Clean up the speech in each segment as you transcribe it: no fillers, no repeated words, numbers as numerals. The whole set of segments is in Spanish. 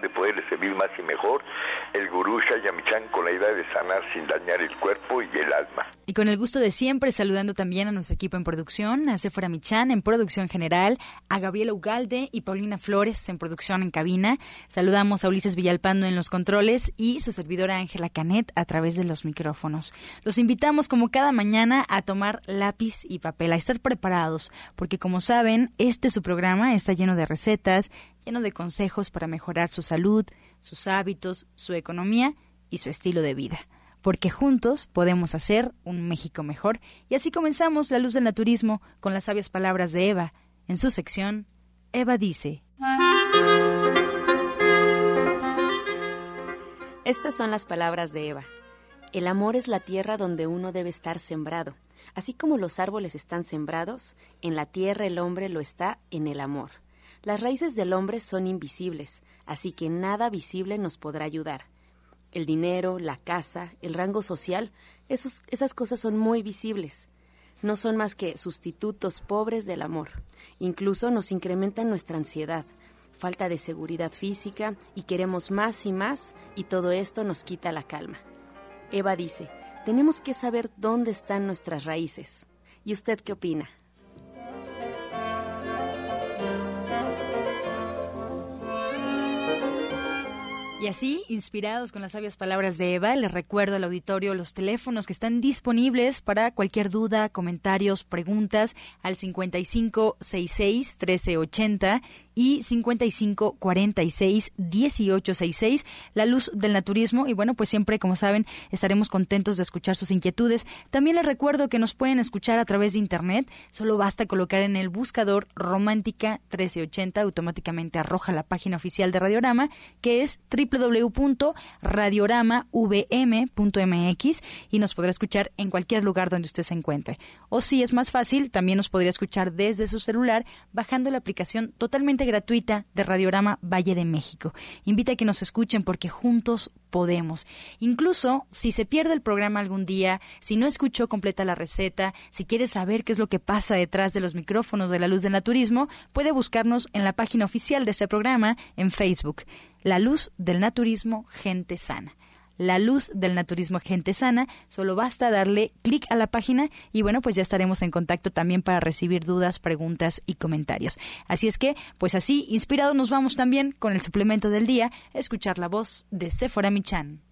de poderle servir más y mejor, el gurú Shaya Michán, con la idea de sanar sin dañar el cuerpo y el alma. Y con el gusto de siempre, saludando también a nuestro equipo en producción, a Sefora Michan en producción general, a Gabriela Ugalde y Paulina Flores en producción en cabina. Saludamos a Ulises Villalpando en los controles y su servidora Ángela Canet a través de los micrófonos. Los invitamos como cada mañana a tomar lápiz y papel, a estar preparados, porque como saben, su programa está lleno de recetas, lleno de consejos para mejorar su salud, sus hábitos, su economía y su estilo de vida. Porque juntos podemos hacer un México mejor. Y así comenzamos La Luz del Naturismo con las sabias palabras de Eva. En su sección, Eva dice. Estas son las palabras de Eva. El amor es la tierra donde uno debe estar sembrado. Así como los árboles están sembrados, en la tierra el hombre lo está en el amor. Las raíces del hombre son invisibles, así que nada visible nos podrá ayudar. El dinero, la casa, el rango social, esas cosas son muy visibles. No son más que sustitutos pobres del amor. Incluso nos incrementan nuestra ansiedad, falta de seguridad física y queremos más y más, y todo esto nos quita la calma. Eva dice, tenemos que saber dónde están nuestras raíces. ¿Y usted qué opina? Y así, inspirados con las sabias palabras de Eva, les recuerdo al auditorio los teléfonos que están disponibles para cualquier duda, comentarios, preguntas al 5566-1380 y 5546-1866, La Luz del Naturismo. Y bueno, pues siempre, como saben, estaremos contentos de escuchar sus inquietudes. También les recuerdo que nos pueden escuchar a través de internet. Solo basta colocar en el buscador Romántica 1380, automáticamente arroja la página oficial de Radiorama, que es www.radioramavm.mx, y nos podrá escuchar en cualquier lugar donde usted se encuentre. O si es más fácil, también nos podría escuchar desde su celular bajando la aplicación totalmente gratuita de Radiorama Valle de México. Invita a que nos escuchen, porque juntos podemos. Incluso si se pierde el programa algún día, si no escuchó completa la receta, si quiere saber qué es lo que pasa detrás de los micrófonos de La Luz del Naturismo, puede buscarnos en la página oficial de este programa en Facebook. La Luz del Naturismo Gente Sana. La Luz del Naturismo Gente Sana. Solo basta darle clic a la página y bueno, pues ya estaremos en contacto también para recibir dudas, preguntas y comentarios. Así es que, pues así, inspirados nos vamos también con el suplemento del día, a escuchar la voz de Sefora Michan.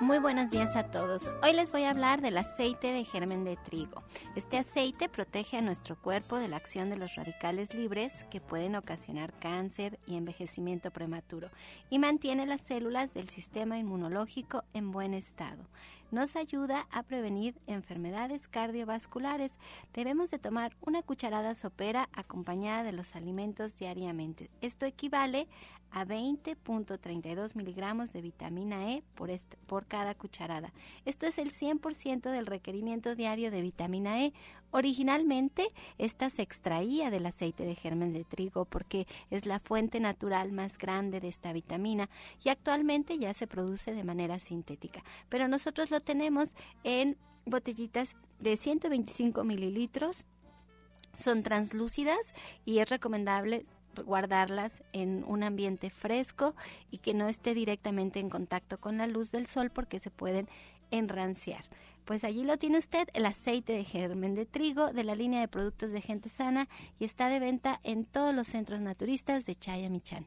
Muy buenos días a todos. Hoy les voy a hablar del aceite de germen de trigo. Este aceite protege a nuestro cuerpo de la acción de los radicales libres que pueden ocasionar cáncer y envejecimiento prematuro, y mantiene las células del sistema inmunológico en buen estado. Nos ayuda a prevenir enfermedades cardiovasculares. Debemos de tomar una cucharada sopera acompañada de los alimentos diariamente. Esto equivale a 20.32 miligramos de vitamina E por cada cucharada. Esto es el 100% del requerimiento diario de vitamina E. Originalmente, esta se extraía del aceite de germen de trigo porque es la fuente natural más grande de esta vitamina, y actualmente ya se produce de manera sintética. Pero nosotros lo tenemos en botellitas de 125 mililitros, son translúcidas y es recomendable guardarlas en un ambiente fresco y que no esté directamente en contacto con la luz del sol porque se pueden enranciar. Pues allí lo tiene usted, el aceite de germen de trigo de la línea de productos de Gente Sana, y está de venta en todos los centros naturistas de Shaya Michán.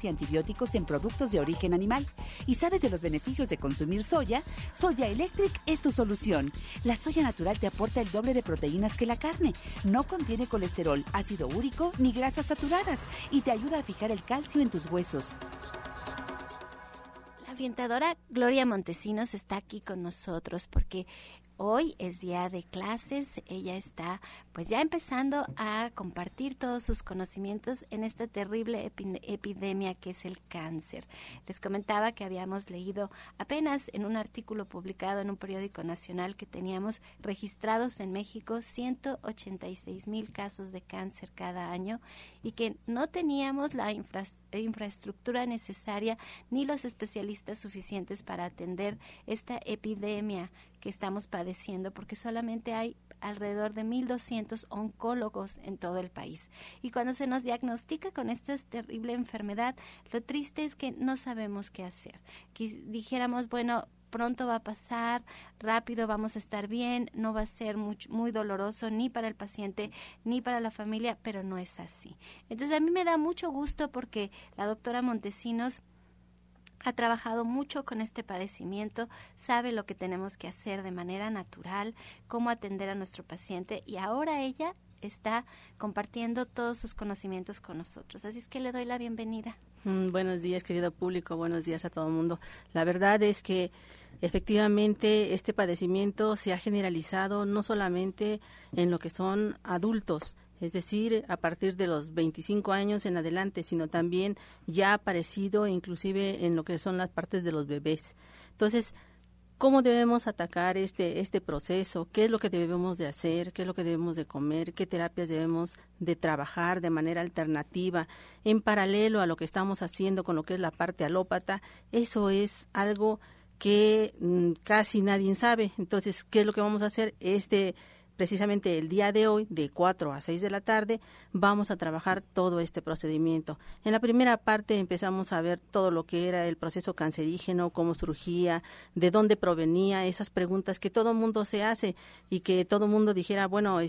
y antibióticos en productos de origen animal y sabes de los beneficios de consumir soya, Soya Electric es tu solución. La soya natural te aporta el doble de proteínas que la carne, no contiene colesterol, ácido úrico ni grasas saturadas y te ayuda a fijar el calcio en tus huesos. La orientadora Gloria Montesinos está aquí con nosotros porque hoy es día de clases, ella está pues ya empezando a compartir todos sus conocimientos en esta terrible epidemia que es el cáncer. Les comentaba que habíamos leído apenas en un artículo publicado en un periódico nacional que teníamos registrados en México 186,000 casos de cáncer cada año y que no teníamos la infraestructura necesaria ni los especialistas suficientes para atender esta epidemia que estamos padeciendo, porque solamente hay alrededor de 1,200 oncólogos en todo el país. Y cuando se nos diagnostica con esta terrible enfermedad, lo triste es que no sabemos qué hacer. Que dijéramos, bueno, pronto va a pasar, rápido vamos a estar bien, no va a ser muy doloroso ni para el paciente ni para la familia, pero no es así. Entonces, a mí me da mucho gusto porque la doctora Montesinos ha trabajado mucho con este padecimiento, sabe lo que tenemos que hacer de manera natural, cómo atender a nuestro paciente y ahora ella está compartiendo todos sus conocimientos con nosotros. Así es que le doy la bienvenida. Buenos días, querido público, buenos días a todo el mundo. La verdad es que efectivamente este padecimiento se ha generalizado no solamente en lo que son adultos, es decir, a partir de los 25 años en adelante, sino también ya ha aparecido inclusive en lo que son las partes de los bebés. Entonces, ¿cómo debemos atacar este proceso? ¿Qué es lo que debemos de hacer? ¿Qué es lo que debemos de comer? ¿Qué terapias debemos de trabajar de manera alternativa? En paralelo a lo que estamos haciendo con lo que es la parte alópata, eso es algo que casi nadie sabe. Entonces, ¿qué es lo que vamos a hacer? Precisamente el día de hoy, de 4 a 6 de la tarde, vamos a trabajar todo este procedimiento. En la primera parte empezamos a ver todo lo que era el proceso cancerígeno, cómo surgía, de dónde provenía, esas preguntas que todo mundo se hace y que todo mundo dijera, bueno,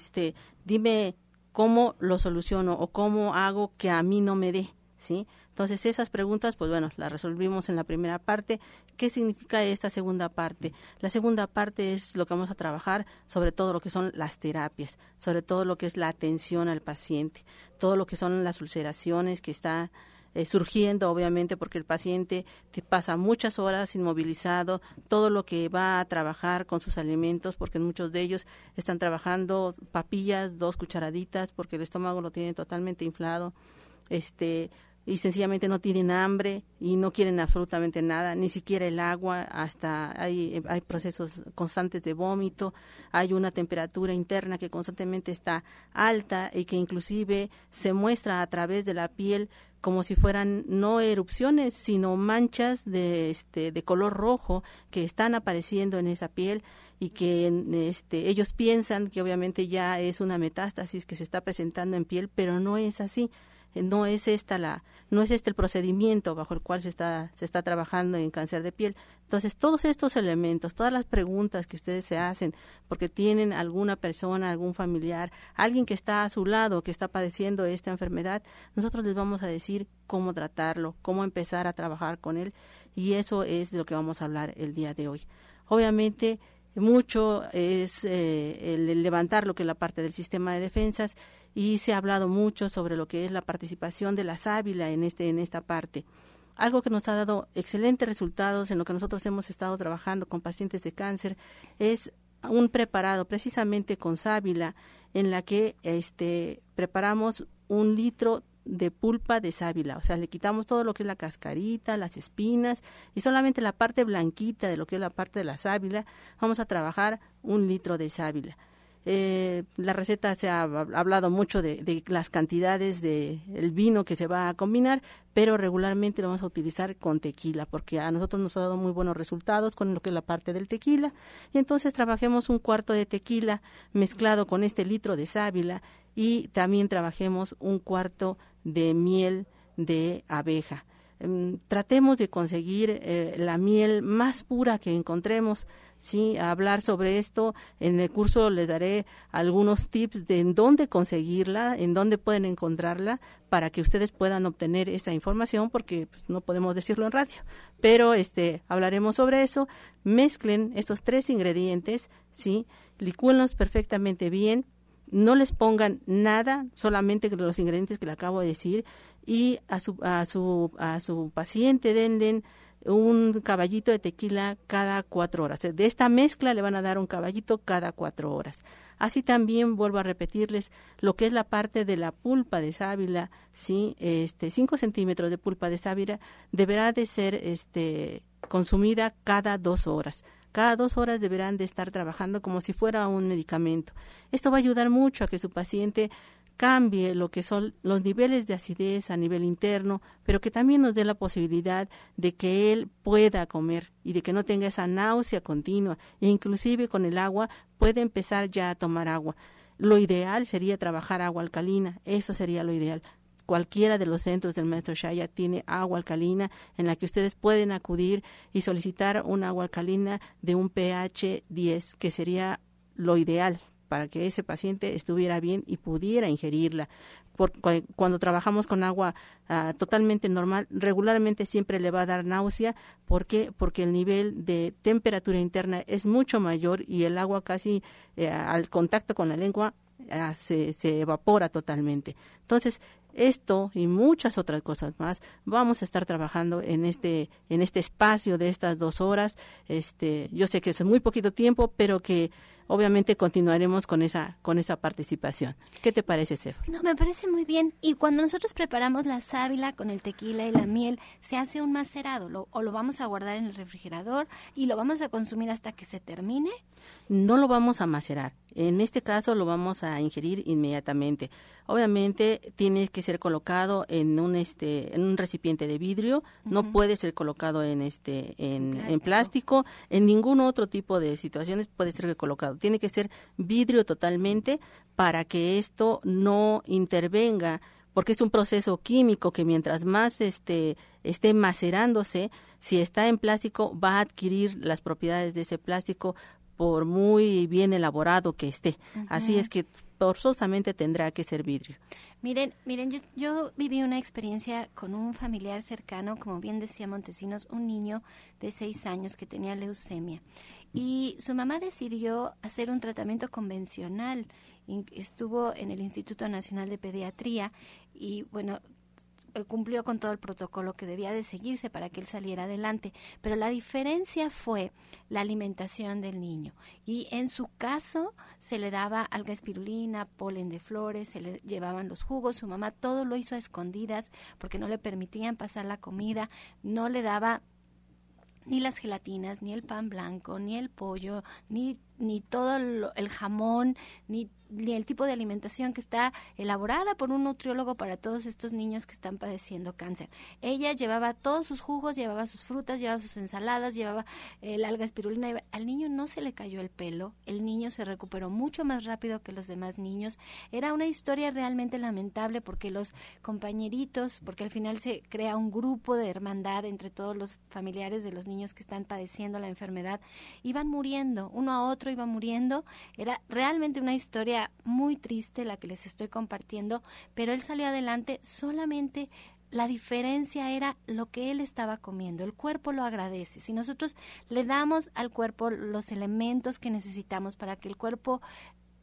dime cómo lo soluciono o cómo hago que a mí no me dé, ¿sí? Entonces, esas preguntas, pues bueno, las resolvimos en la primera parte. ¿Qué significa esta segunda parte? La segunda parte es lo que vamos a trabajar, sobre todo lo que son las terapias, sobre todo lo que es la atención al paciente, todo lo que son las ulceraciones que está surgiendo, obviamente, porque el paciente pasa muchas horas inmovilizado, todo lo que va a trabajar con sus alimentos, porque muchos de ellos están trabajando papillas, 2 cucharaditas, porque el estómago lo tiene totalmente inflado, y sencillamente no tienen hambre y no quieren absolutamente nada, ni siquiera el agua, hasta hay procesos constantes de vómito, hay una temperatura interna que constantemente está alta y que inclusive se muestra a través de la piel como si fueran no erupciones, sino manchas de color rojo que están apareciendo en esa piel y que ellos piensan que obviamente ya es una metástasis que se está presentando en piel, pero no es así. No es este el procedimiento bajo el cual se está trabajando en cáncer de piel. Entonces, todos estos elementos, todas las preguntas que ustedes se hacen, porque tienen alguna persona, algún familiar, alguien que está a su lado, que está padeciendo esta enfermedad, nosotros les vamos a decir cómo tratarlo, cómo empezar a trabajar con él, y eso es de lo que vamos a hablar el día de hoy. Obviamente, mucho es el levantar lo que es la parte del sistema de defensas, y se ha hablado mucho sobre lo que es la participación de la sábila en esta parte. Algo que nos ha dado excelentes resultados en lo que nosotros hemos estado trabajando con pacientes de cáncer es un preparado precisamente con sábila en la que preparamos 1 litro de pulpa de sábila, o sea, le quitamos todo lo que es la cascarita, las espinas y solamente la parte blanquita de lo que es la parte de la sábila, vamos a trabajar 1 litro de sábila. La receta se ha hablado mucho de las cantidades del vino que se va a combinar, pero regularmente lo vamos a utilizar con tequila, porque a nosotros nos ha dado muy buenos resultados con lo que es la parte del tequila. Y entonces trabajemos 1/4 de tequila mezclado con 1 litro de sábila, y también trabajemos 1/4 de miel de abeja. Tratemos de conseguir la miel más pura que encontremos. Sí, a hablar sobre esto en el curso les daré algunos tips de en dónde conseguirla, en dónde pueden encontrarla, para que ustedes puedan obtener esa información, porque pues, no podemos decirlo en radio, pero hablaremos sobre eso. Mezclen estos 3 ingredientes, sí, licúenlos perfectamente bien, no les pongan nada, solamente los ingredientes que le acabo de decir, y a su paciente denle un caballito de tequila cada 4 horas. De esta mezcla le van a dar un caballito cada 4 horas. Así también vuelvo a repetirles lo que es la parte de la pulpa de sábila, ¿sí? 5 centímetros de pulpa de sábila deberá de ser consumida cada 2 horas. Cada 2 horas deberán de estar trabajando como si fuera un medicamento. Esto va a ayudar mucho a que su paciente cambie lo que son los niveles de acidez a nivel interno, pero que también nos dé la posibilidad de que él pueda comer y de que no tenga esa náusea continua, e inclusive con el agua puede empezar ya a tomar agua. Lo ideal sería trabajar agua alcalina, eso sería lo ideal. Cualquiera de los centros del maestro Shaya tiene agua alcalina en la que ustedes pueden acudir y solicitar un agua alcalina de un pH 10, que sería lo ideal, para que ese paciente estuviera bien y pudiera ingerirla. Cuando trabajamos con agua totalmente normal, regularmente siempre le va a dar náusea. ¿Por qué? Porque el nivel de temperatura interna es mucho mayor y el agua casi al contacto con la lengua se evapora totalmente. Entonces, esto y muchas otras cosas más vamos a estar trabajando en este espacio de estas 2 horas. Yo sé que es muy poquito tiempo, pero que obviamente continuaremos con esa participación. ¿Qué te parece, Sefora? No, me parece muy bien. Y cuando nosotros preparamos la sábila con el tequila y la miel, se hace un macerado, o lo vamos a guardar en el refrigerador y lo vamos a consumir hasta que se termine. No lo vamos a macerar. En este caso lo vamos a ingerir inmediatamente. Obviamente tiene que ser colocado en un recipiente de vidrio, no puede ser colocado en plástico, en ningún otro tipo de situaciones puede ser colocado. Tiene que ser vidrio totalmente para que esto no intervenga, porque es un proceso químico que mientras más esté macerándose, si está en plástico va a adquirir las propiedades de ese plástico por muy bien elaborado que esté. Así es que forzosamente tendrá que ser vidrio. Miren, yo viví una experiencia con un familiar cercano, como bien decía Montesinos, un niño de 6 años que tenía leucemia. Y su mamá decidió hacer un tratamiento convencional. Estuvo en el Instituto Nacional de Pediatría y, bueno, cumplió con todo el protocolo que debía de seguirse para que él saliera adelante, pero la diferencia fue la alimentación del niño, y en su caso se le daba alga espirulina, polen de flores, se le llevaban los jugos, su mamá todo lo hizo a escondidas porque no le permitían pasar la comida, no le daba ni las gelatinas, ni el pan blanco, ni el pollo, ni todo el jamón, ni el tipo de alimentación que está elaborada por un nutriólogo para todos estos niños que están padeciendo cáncer. Ella llevaba todos sus jugos, llevaba sus frutas, llevaba sus ensaladas, llevaba el alga espirulina. Al niño no se le cayó el pelo, el niño se recuperó mucho más rápido que los demás niños. Era una historia realmente lamentable porque los compañeritos, porque al final se crea un grupo de hermandad entre todos los familiares de los niños que están padeciendo la enfermedad, iban muriendo, uno a otro iba muriendo. Era realmente una historia muy triste la que les estoy compartiendo, pero él salió adelante. Solamente la diferencia era lo que él estaba comiendo. El cuerpo lo agradece. Si nosotros le damos al cuerpo los elementos que necesitamos para que el cuerpo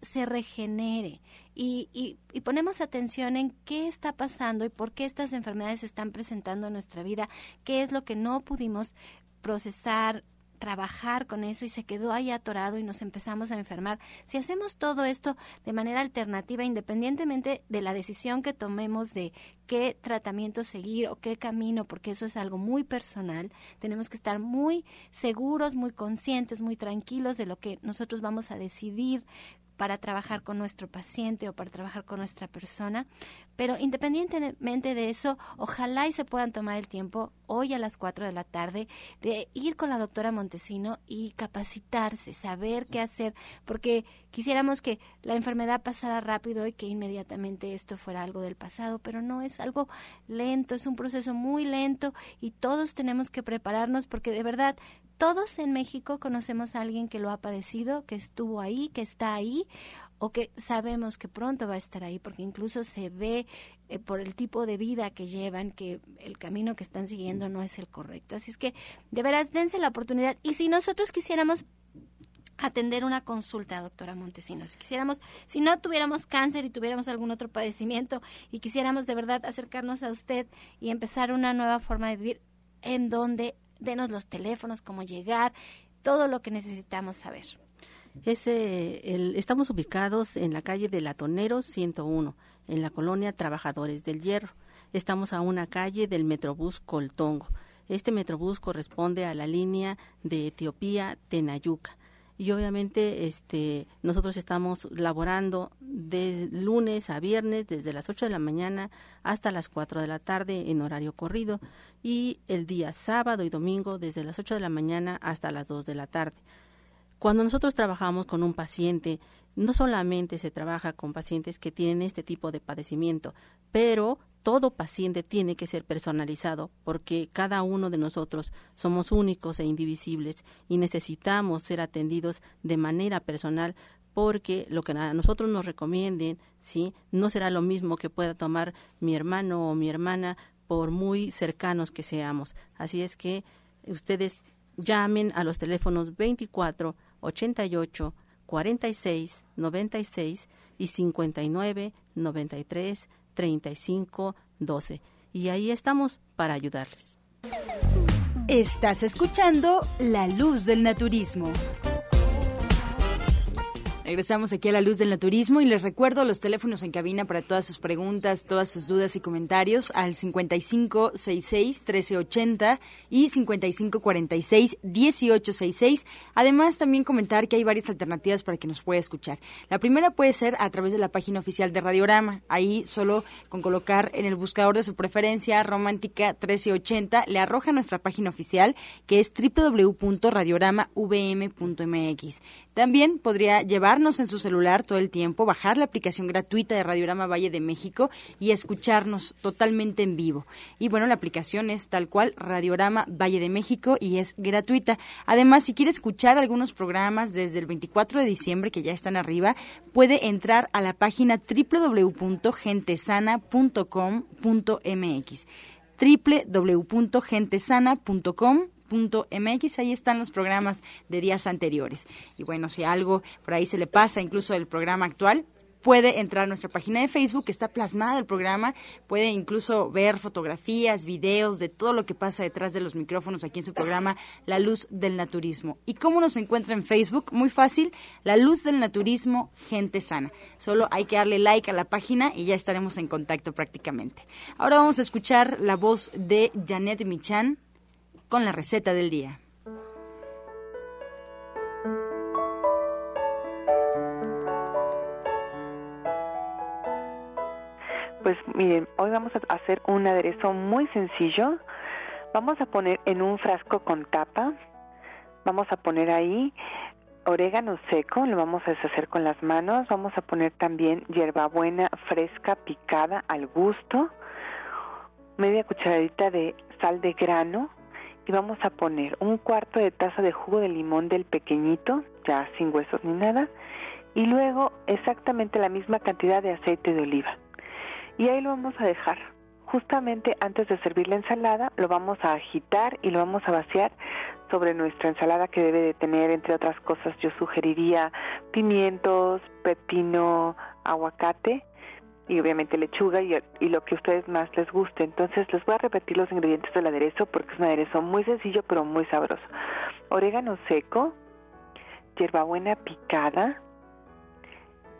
se regenere y ponemos atención en qué está pasando y por qué estas enfermedades se están presentando en nuestra vida, qué es lo que no pudimos procesar, trabajar con eso y se quedó ahí atorado y nos empezamos a enfermar. Si hacemos todo esto de manera alternativa, independientemente de la decisión que tomemos de qué tratamiento seguir o qué camino, porque eso es algo muy personal, tenemos que estar muy seguros, muy conscientes, muy tranquilos de lo que nosotros vamos a decidir para trabajar con nuestro paciente o para trabajar con nuestra persona. Pero independientemente de eso, ojalá y se puedan tomar el tiempo hoy a las 4 de la tarde de ir con la doctora Montesino y capacitarse, saber qué hacer, porque quisiéramos que la enfermedad pasara rápido y que inmediatamente esto fuera algo del pasado, pero no, es algo lento, es un proceso muy lento y todos tenemos que prepararnos porque de verdad todos en México conocemos a alguien que lo ha padecido, que estuvo ahí, que está ahí o que sabemos que pronto va a estar ahí, porque incluso se ve por el tipo de vida que llevan que el camino que están siguiendo no es el correcto. Así es que de veras dense la oportunidad y si nosotros quisiéramos atender una consulta, doctora Montesinos, si no tuviéramos cáncer y tuviéramos algún otro padecimiento y quisiéramos de verdad acercarnos a usted y empezar una nueva forma de vivir, en donde denos los teléfonos, cómo llegar, todo lo que necesitamos saber. Estamos ubicados en la calle de Latonero 101, en la colonia Trabajadores del Hierro. Estamos a una calle del Metrobús Coltongo. Este Metrobús corresponde a la línea de Etiopía-Tenayuca. Y obviamente nosotros estamos laborando de lunes a viernes desde las 8 de la mañana hasta las 4 de la tarde en horario corrido y el día sábado y domingo desde las 8 de la mañana hasta las 2 de la tarde. Cuando nosotros trabajamos con un paciente, no solamente se trabaja con pacientes que tienen este tipo de padecimiento, pero todo paciente tiene que ser personalizado porque cada uno de nosotros somos únicos e indivisibles y necesitamos ser atendidos de manera personal porque lo que a nosotros nos recomienden, ¿sí?, no será lo mismo que pueda tomar mi hermano o mi hermana por muy cercanos que seamos. Así es que ustedes llamen a los teléfonos 24 88 46 96 y 59 93 35 12 y ahí estamos para ayudarles. Estás escuchando La Luz del Naturismo. Regresamos aquí a La Luz del Naturismo y les recuerdo los teléfonos en cabina para todas sus preguntas, todas sus dudas y comentarios al 5566-1380 y 5546-1866. Además, también comentar que hay varias alternativas para que nos pueda escuchar. La primera puede ser a través de la página oficial de Radiorama. Ahí solo con colocar en el buscador de su preferencia Romántica 1380 le arroja nuestra página oficial que es www.radioramavm.mx. También podría llevarnos en su celular todo el tiempo, bajar la aplicación gratuita de Radiorama Valle de México y escucharnos totalmente en vivo. Y bueno, la aplicación es tal cual Radiorama Valle de México y es gratuita. Además, si quiere escuchar algunos programas desde el 24 de diciembre que ya están arriba, puede entrar a la página www.gentesana.com.mx. www.gentesana.com.mx, ahí están los programas de días anteriores. Y bueno, si algo por ahí se le pasa, incluso del programa actual, puede entrar a nuestra página de Facebook, que está plasmada el programa, puede incluso ver fotografías, videos de todo lo que pasa detrás de los micrófonos aquí en su programa La Luz del Naturismo. ¿Y cómo nos encuentra en Facebook? Muy fácil, La Luz del Naturismo Gente Sana. Solo hay que darle like a la página y ya estaremos en contacto prácticamente. Ahora vamos a escuchar la voz de Janet Michán con la receta del día. Pues miren, hoy vamos a hacer un aderezo muy sencillo. Vamos a poner en un frasco con tapa, vamos a poner ahí orégano seco, lo vamos a deshacer con las manos, vamos a poner también hierbabuena fresca picada al gusto, media cucharadita de sal de grano, y vamos a poner 1/4 de taza de jugo de limón del pequeñito, ya sin huesos ni nada, y luego exactamente la misma cantidad de aceite de oliva. Y ahí lo vamos a dejar. Justamente antes de servir la ensalada, lo vamos a agitar y lo vamos a vaciar sobre nuestra ensalada, que debe de tener, entre otras cosas, yo sugeriría pimientos, pepino, aguacate, y obviamente lechuga y lo que a ustedes más les guste. Entonces les voy a repetir los ingredientes del aderezo porque es un aderezo muy sencillo pero muy sabroso. Orégano seco, hierbabuena picada,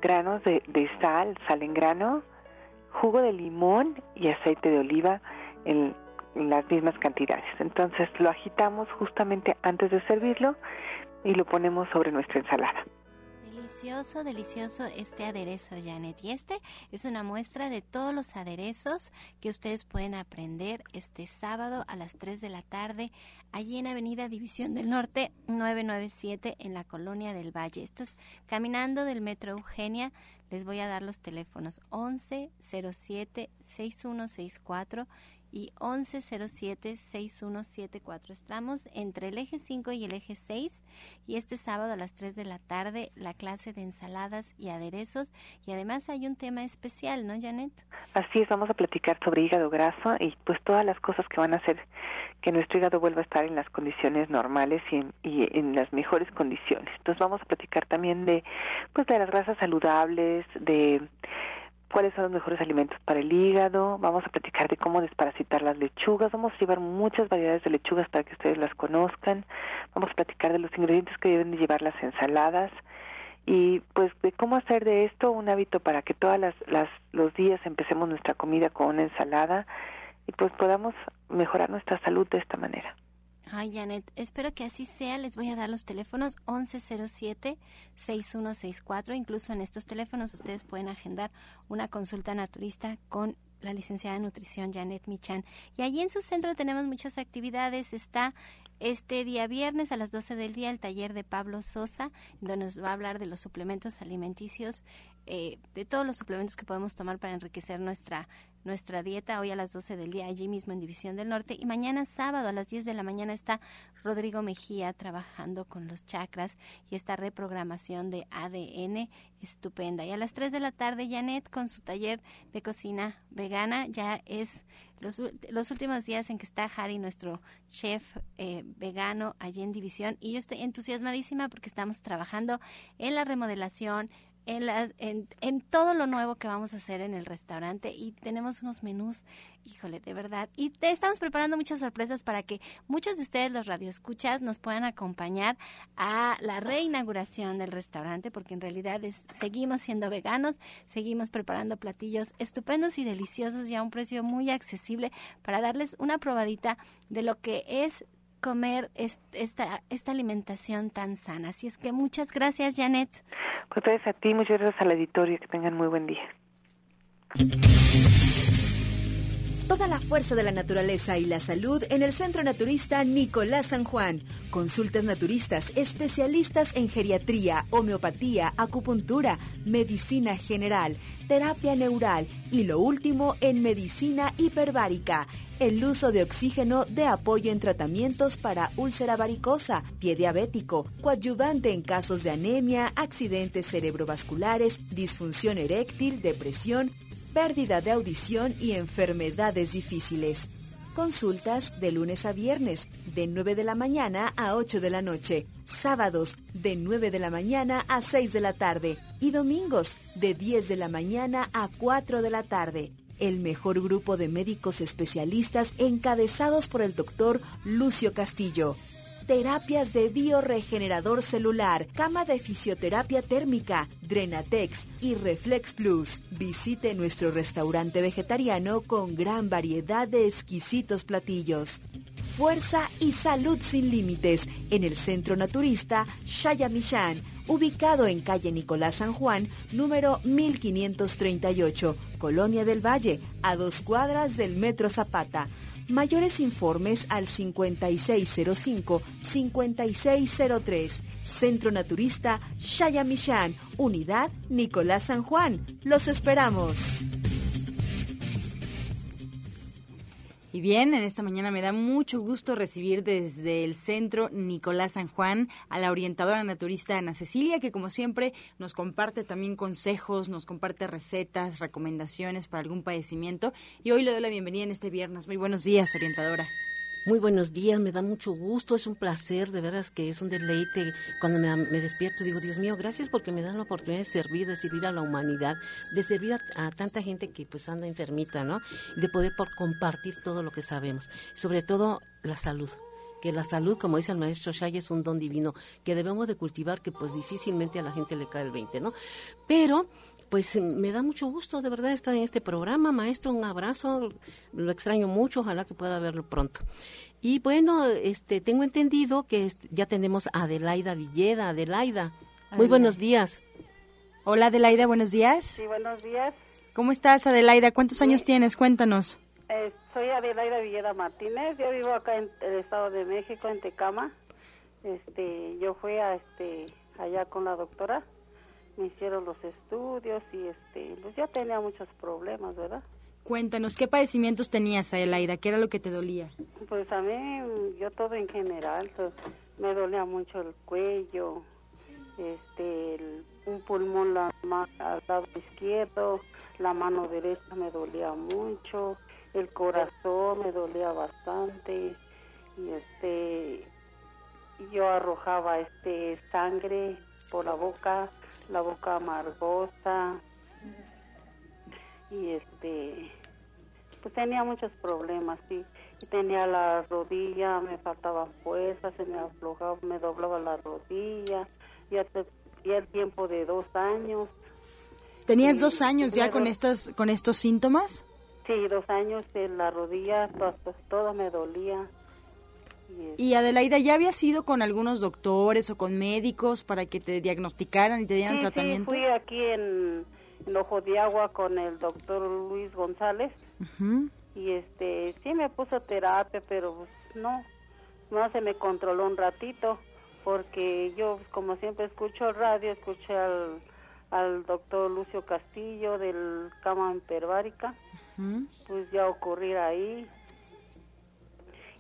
granos de sal, sal en grano, jugo de limón y aceite de oliva en las mismas cantidades. Entonces lo agitamos justamente antes de servirlo y lo ponemos sobre nuestra ensalada. delicioso, delicioso este aderezo, Janet. Y este es una muestra de todos los aderezos que ustedes pueden aprender este sábado a las 3 de la tarde, allí en Avenida División del Norte 997 en la Colonia del Valle. Esto es caminando del Metro Eugenia. Les voy a dar los teléfonos 1107-6164 y 1107-6174. Estamos entre el eje 5 y el eje 6 y este sábado a las 3 de la tarde la clase de ensaladas y aderezos, y además hay un tema especial, ¿no, Janet? Así es, vamos a platicar sobre hígado graso y pues todas las cosas que van a hacer que nuestro hígado vuelva a estar en las condiciones normales y en las mejores condiciones. Entonces vamos a platicar también de las grasas saludables, de cuáles son los mejores alimentos para el hígado, vamos a platicar de cómo desparasitar las lechugas, vamos a llevar muchas variedades de lechugas para que ustedes las conozcan, vamos a platicar de los ingredientes que deben de llevar las ensaladas y pues de cómo hacer de esto un hábito para que todas los días empecemos nuestra comida con una ensalada y pues podamos mejorar nuestra salud de esta manera. Ay, Janet, espero que así sea. Les voy a dar los teléfonos 1107-6164. Incluso en estos teléfonos ustedes pueden agendar una consulta naturista con la licenciada en nutrición Janet Michán. Y allí en su centro tenemos muchas actividades. Está este día viernes a las 12 del día el taller de Pablo Sosa, donde nos va a hablar de los suplementos alimenticios, de todos los suplementos que podemos tomar para enriquecer nuestra dieta, hoy a las 12 del día, allí mismo en División del Norte. Y mañana sábado a las 10 de la mañana está Rodrigo Mejía trabajando con los chakras y esta reprogramación de ADN estupenda. Y a las 3 de la tarde, Janet, con su taller de cocina vegana, ya es los últimos días en que está Harry, nuestro chef vegano, allí en División. Y yo estoy entusiasmadísima porque estamos trabajando en la remodelación, en todo lo nuevo que vamos a hacer en el restaurante, y tenemos unos menús, híjole, de verdad, y te estamos preparando muchas sorpresas para que muchos de ustedes, los radioescuchas, nos puedan acompañar a la reinauguración del restaurante, porque en realidad seguimos siendo veganos, seguimos preparando platillos estupendos y deliciosos y a un precio muy accesible para darles una probadita de lo que es comer esta alimentación tan sana. Así es que muchas gracias, Janet. Pues gracias a ti, muchas gracias al auditorio, que tengan muy buen día. Toda la fuerza de la naturaleza y la salud en el Centro Naturista Nicolás San Juan. Consultas naturistas, especialistas en geriatría, homeopatía, acupuntura, medicina general, terapia neural y lo último en medicina hiperbárica. El uso de oxígeno de apoyo en tratamientos para úlcera varicosa, pie diabético, coadyuvante en casos de anemia, accidentes cerebrovasculares, disfunción eréctil, depresión, pérdida de audición y enfermedades difíciles. Consultas de lunes a viernes, de 9 de la mañana a 8 de la noche. Sábados, de 9 de la mañana a 6 de la tarde. Y domingos, de 10 de la mañana a 4 de la tarde. El mejor grupo de médicos especialistas encabezados por el doctor Lucio Castillo. Terapias de bioregenerador celular, cama de fisioterapia térmica, Drenatex y Reflex Plus. Visite nuestro restaurante vegetariano con gran variedad de exquisitos platillos. Fuerza y salud sin límites en el Centro Naturista Shaya Michán, ubicado en calle Nicolás San Juan, número 1538, Colonia del Valle, a 2 cuadras del Metro Zapata. Mayores informes al 5605-5603. Centro Naturista Shaya Michán, Unidad Nicolás San Juan. ¡Los esperamos! Y bien, en esta mañana me da mucho gusto recibir desde el Centro Nicolás San Juan a la orientadora naturista Ana Cecilia, que como siempre nos comparte también consejos, nos comparte recetas, recomendaciones para algún padecimiento. Y hoy le doy la bienvenida en este viernes. Muy buenos días, orientadora. Muy buenos días, me da mucho gusto, es un placer, de veras que es un deleite. Cuando me despierto digo, Dios mío, gracias porque me dan la oportunidad de servir a la humanidad, de servir a tanta gente que pues anda enfermita, ¿no? De poder compartir todo lo que sabemos, sobre todo la salud. Que la salud, como dice el maestro Shaya, es un don divino que debemos de cultivar, que pues difícilmente a la gente le cae el 20, ¿no? Pero pues me da mucho gusto, de verdad, estar en este programa. Maestro, un abrazo, lo extraño mucho, ojalá que pueda verlo pronto. Y bueno, tengo entendido que ya tenemos a Adelaida Villeda. Adelaida, muy buenos días. Hola, Adelaida, buenos días. Sí, buenos días. ¿Cómo estás, Adelaida? ¿Cuántos años tienes? Cuéntanos. Soy Adelaida Villeda Martínez, yo vivo acá en el Estado de México, en Tecama. Yo fui a allá con la doctora, me hicieron los estudios y pues ya tenía muchos problemas, ¿verdad? Cuéntanos, ¿qué padecimientos tenías, Adelaida? ¿Qué era lo que te dolía? Pues a mí, yo todo en general, pues, me dolía mucho el cuello, un pulmón al lado izquierdo, la mano derecha me dolía mucho, el corazón me dolía bastante, y yo arrojaba sangre por la boca amargosa, y pues tenía muchos problemas, sí, y tenía la rodilla, me faltaban fuerzas, se me aflojaba, me doblaba la rodilla, ya el tiempo de 2 años. ¿Tenías 2 años ya con estos síntomas? Sí, 2 años en la rodilla, todo me dolía. Y Adelaida, ¿ya habías ido con algunos doctores o con médicos para que te diagnosticaran y te dieran tratamiento? Sí, fui aquí en Ojo de Agua con el doctor Luis González. Uh-huh. Y sí me puso terapia, pero pues, no se me controló un ratito, porque yo, como siempre, escucho radio, escuché al doctor Lucio Castillo del Cama Hiperbárica. Uh-huh. Pues ya ocurrir ahí.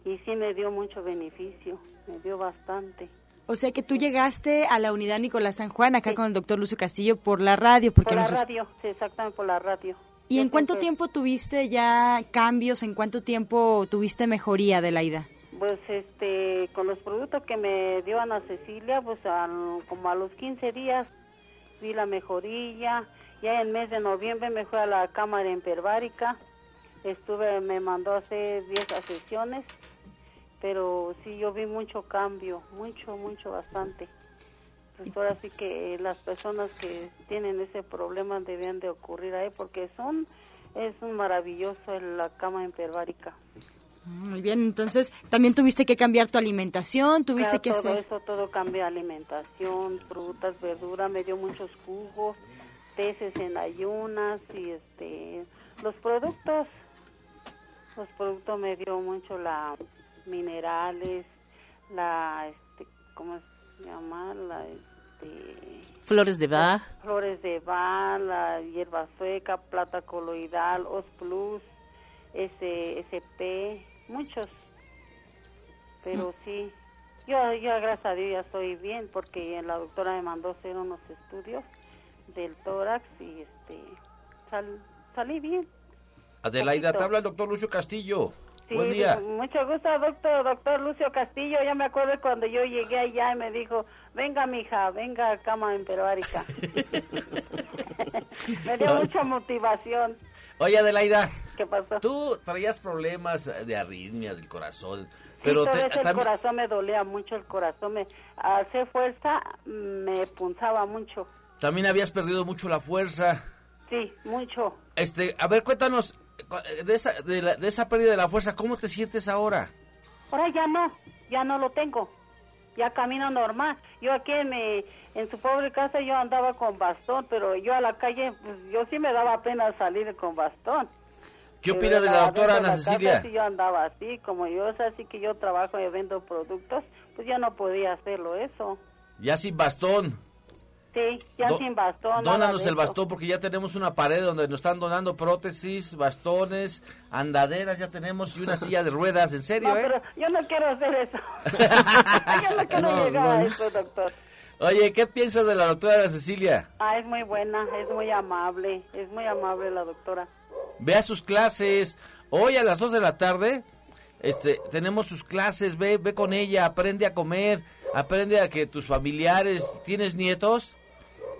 Y sí me dio mucho beneficio, me dio bastante. O sea que tú llegaste a la unidad Nicolás San Juan acá con el doctor Lucio Castillo por la radio. Porque por la radio, sí, exactamente, por la radio. ¿Y yo en cuánto tiempo tuviste ya cambios? ¿En cuánto tiempo tuviste mejoría, Adelaida? Pues con los productos que me dio Ana Cecilia, pues como a los 15 días vi la mejoría. Ya en el mes de noviembre me fui a la cámara hiperbárica. Me mandó a hacer 10 sesiones. Pero sí, yo vi mucho cambio, mucho, bastante. Pues ahora sí que las personas que tienen ese problema debían de ocurrir ahí, porque es un maravilloso en la cama hiperbárica. Muy bien, entonces, ¿también tuviste que cambiar tu alimentación? ¿Tuviste que hacer? Todo cambié, alimentación, frutas, verduras, me dio muchos jugos, teces en ayunas y los productos me dio mucho la... minerales, ¿cómo se llama? Flores de Bach. Flores de Bach, la hierba sueca, plata coloidal, Os Plus, SP, muchos. Pero sí, yo gracias a Dios ya estoy bien, porque la doctora me mandó hacer unos estudios del tórax y salí bien. Adelaida, te habla el doctor Lucio Castillo. Sí, buen día. Mucho gusto, doctor Lucio Castillo. Ya me acuerdo cuando yo llegué allá y me dijo, venga, mija, venga a cama hiperbárica. Me dio mucha motivación. Oye, Adelaida, ¿qué pasó? Tú traías problemas de arritmia del corazón. Pero sí, el corazón me dolía mucho, el corazón me hacía fuerza, me punzaba mucho. También habías perdido mucho la fuerza. Sí, mucho. A ver, cuéntanos. De esa pérdida de la fuerza, ¿cómo te sientes ahora? Ahora ya no lo tengo, ya camino normal. Yo aquí en su pobre casa yo andaba con bastón, pero yo a la calle, pues, yo sí me daba pena salir con bastón. ¿Qué opina de la doctora Ana Cecilia? Casa, sí, yo andaba así, como yo, así que yo trabajo y vendo productos, pues ya no podía hacerlo eso. Ya sin bastón. Sí, ya sin bastón. Dónanos el bastón, porque ya tenemos una pared donde nos están donando prótesis, bastones, andaderas, ya tenemos, y una silla de ruedas, en serio, pero yo no quiero hacer eso. Yo no quiero llegar a eso, doctor. Oye, ¿qué piensas de la doctora Cecilia? Es muy buena, es muy amable la doctora. Ve a sus clases, hoy a las 2 de la tarde, tenemos sus clases, ve con ella, aprende a comer, aprende a que tus familiares, ¿tienes nietos?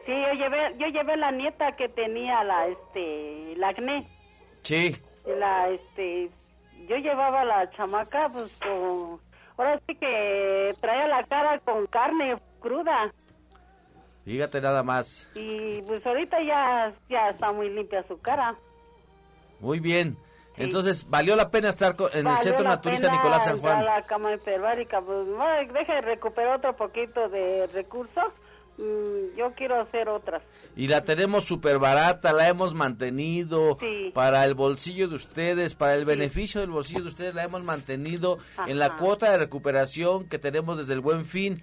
Sí, yo llevé la nieta que tenía la acné. Sí. Yo llevaba la chamaca, pues con, ahora sí que traía la cara con carne cruda. Fíjate nada más. Y pues ahorita ya está muy limpia su cara. Muy bien. Sí. Entonces, ¿valió la pena estar en el Centro Naturista Nicolás San Juan? Valió la pena la cama hiperbárica, pues, deja de recuperar otro poquito de recursos Yo quiero hacer otras. Y la tenemos súper barata, la hemos mantenido para el bolsillo de ustedes, para el beneficio del bolsillo de ustedes, la hemos mantenido en la cuota de recuperación que tenemos desde el Buen Fin.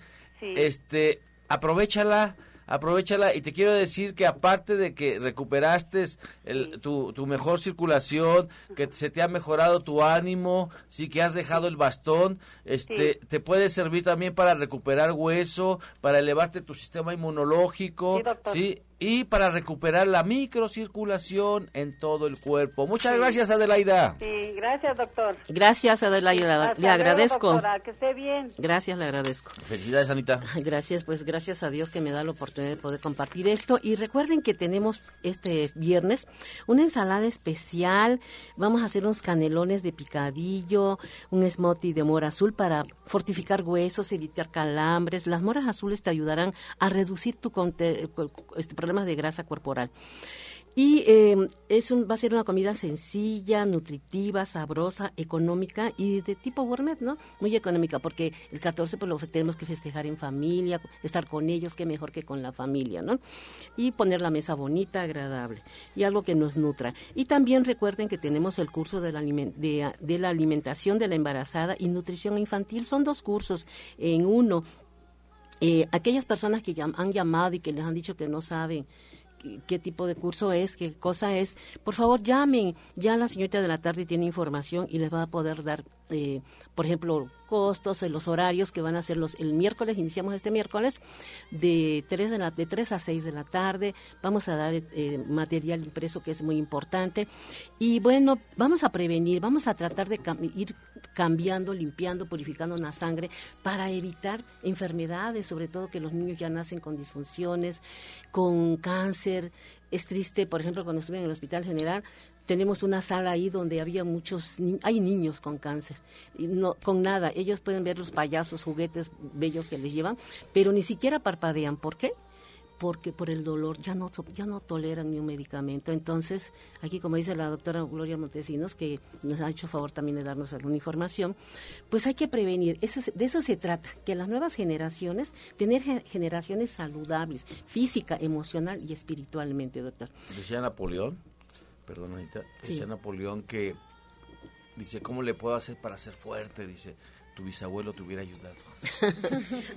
Aprovechala y te quiero decir que aparte de que recuperaste tu mejor circulación, que se te ha mejorado tu ánimo, que has dejado el bastón, te puede servir también para recuperar hueso, para elevarte tu sistema inmunológico, y para recuperar la microcirculación en todo el cuerpo. Muchas gracias, Adelaida. Sí, gracias, doctor. Gracias, Adelaida, le agradezco. Doctora, que esté bien. Gracias, le agradezco. Felicidades, Anita. Gracias, pues gracias a Dios que me da la oportunidad de poder compartir esto. Y recuerden que tenemos este viernes una ensalada especial. Vamos a hacer unos canelones de picadillo, un smoothie de mora azul para fortificar huesos, evitar calambres. Las moras azules te ayudarán a reducir tu problemas de grasa corporal. Y va a ser una comida sencilla, nutritiva, sabrosa, económica y de tipo gourmet, ¿no? Muy económica, porque el 14 pues lo tenemos que festejar en familia, estar con ellos, qué mejor que con la familia, ¿no? Y poner la mesa bonita, agradable y algo que nos nutra. Y también recuerden que tenemos el curso de la alimentación de la embarazada y nutrición infantil. Son dos cursos en uno. Aquellas personas que han llamado y que les han dicho que no saben qué tipo de curso es, qué cosa es, por favor llamen, ya la señorita de la tarde tiene información y les va a poder dar, por ejemplo, costos, los horarios que van a ser el miércoles. Iniciamos este miércoles de 3 a 6 de la tarde, vamos a dar material impreso que es muy importante y bueno, vamos a prevenir, vamos a tratar de ir cambiando, limpiando, purificando la sangre para evitar enfermedades, sobre todo que los niños ya nacen con disfunciones, con cáncer. Es triste, por ejemplo, cuando estuve en el Hospital General, tenemos una sala ahí donde había hay niños con cáncer, y no con nada. Ellos pueden ver los payasos, juguetes bellos que les llevan, pero ni siquiera parpadean. ¿Por qué? Porque por el dolor ya no toleran ni un medicamento. Entonces, aquí como dice la doctora Gloria Montesinos, que nos ha hecho favor también de darnos alguna información, pues hay que prevenir. De eso se trata, que las nuevas generaciones, tener generaciones saludables, física, emocional y espiritualmente, doctor. Decía Napoleón, perdón, Anita, decía Napoleón que dice, ¿cómo le puedo hacer para ser fuerte? Dice, tu bisabuelo te hubiera ayudado.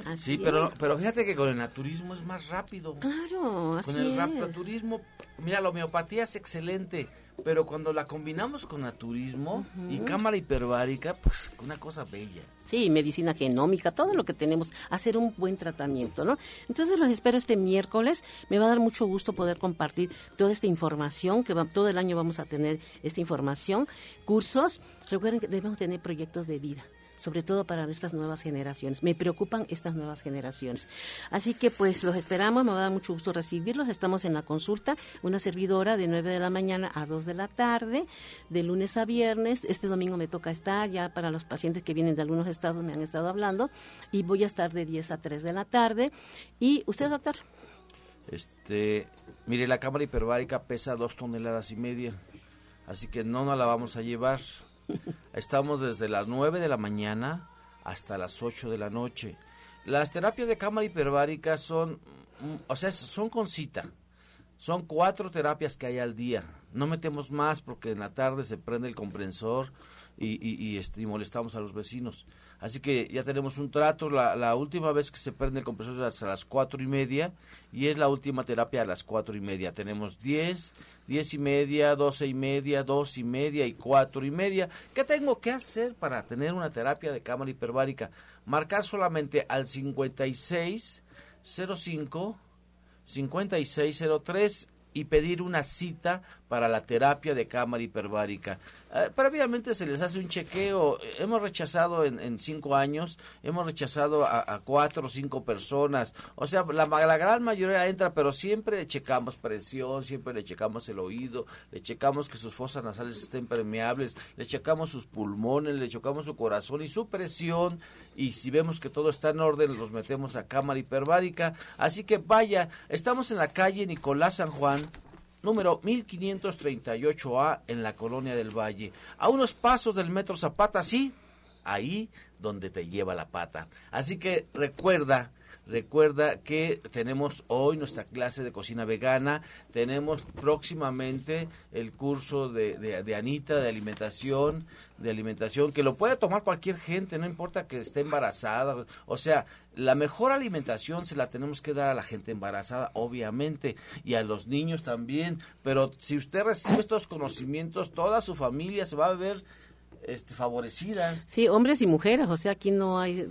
Así pero fíjate que con el naturismo es más rápido. Claro, así con el naturismo, mira, la homeopatía es excelente, pero cuando la combinamos con naturismo y cámara hiperbárica, pues una cosa bella. Sí, medicina genómica, todo lo que tenemos, hacer un buen tratamiento, ¿no? Entonces los espero este miércoles, me va a dar mucho gusto poder compartir toda esta información, que todo el año vamos a tener esta información, cursos. Recuerden que debemos tener proyectos de vida, sobre todo para estas nuevas generaciones. Me preocupan estas nuevas generaciones. Así que, pues, los esperamos. Me va a dar mucho gusto recibirlos. Estamos en la consulta, una servidora de 9 de la mañana a 2 de la tarde, de lunes a viernes. Este domingo me toca estar ya para los pacientes que vienen de algunos estados, me han estado hablando, y voy a estar de 10 a 3 de la tarde. ¿Y usted, doctor? Mire, la cámara hiperbárica pesa 2,5 toneladas, así que no la vamos a llevar. Estamos desde las 9 de la mañana hasta las 8 de la noche. Las terapias de cámara hiperbárica son con cita. Son 4 terapias que hay al día. No metemos más porque en la tarde se prende el comprensor y molestamos a los vecinos. Así que ya tenemos un trato. La última vez que se prende el compresor es hasta las 4:30 y es la última terapia a las 4:30. Tenemos 10:30, 12:30, 2:30 y 4:30. ¿Qué tengo que hacer para tener una terapia de cámara hiperbárica? Marcar solamente al 5605-5603 y pedir una cita para la terapia de cámara hiperbárica. Previamente se les hace un chequeo. Hemos rechazado en 5 años, hemos rechazado a 4 o 5 personas. O sea, la gran mayoría entra, pero siempre le checamos presión, siempre le checamos el oído, le checamos que sus fosas nasales estén permeables, le checamos sus pulmones, le checamos su corazón y su presión. Y si vemos que todo está en orden, los metemos a cámara hiperbárica. Así que vaya, estamos en la calle Nicolás San Juan, número 1538A, en la Colonia del Valle, a unos pasos del Metro Zapata, ahí donde te lleva la pata. Así que recuerda, Recuerda que tenemos hoy nuestra clase de cocina vegana, tenemos próximamente el curso de Anita de alimentación, que lo puede tomar cualquier gente, no importa que esté embarazada. O sea, la mejor alimentación se la tenemos que dar a la gente embarazada, obviamente, y a los niños también. Pero si usted recibe estos conocimientos, toda su familia se va a ver favorecida. Sí, hombres y mujeres, o sea, aquí no hay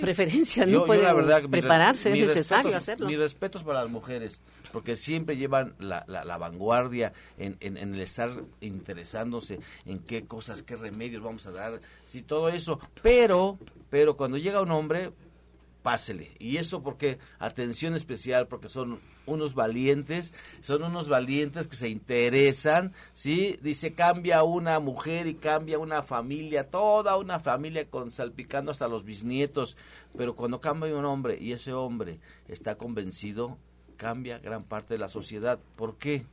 preferencia, no pueden prepararse, es necesario hacerlo. Mis respetos para las mujeres, porque siempre llevan la vanguardia en el estar interesándose en qué cosas, qué remedios vamos a dar, sí, todo eso, pero cuando llega un hombre, pásele, y eso porque atención especial, porque son unos valientes que se interesan, ¿sí? Dice, cambia una mujer y cambia una familia, toda una familia con salpicando hasta los bisnietos, pero cuando cambia un hombre y ese hombre está convencido, cambia gran parte de la sociedad. ¿Por qué?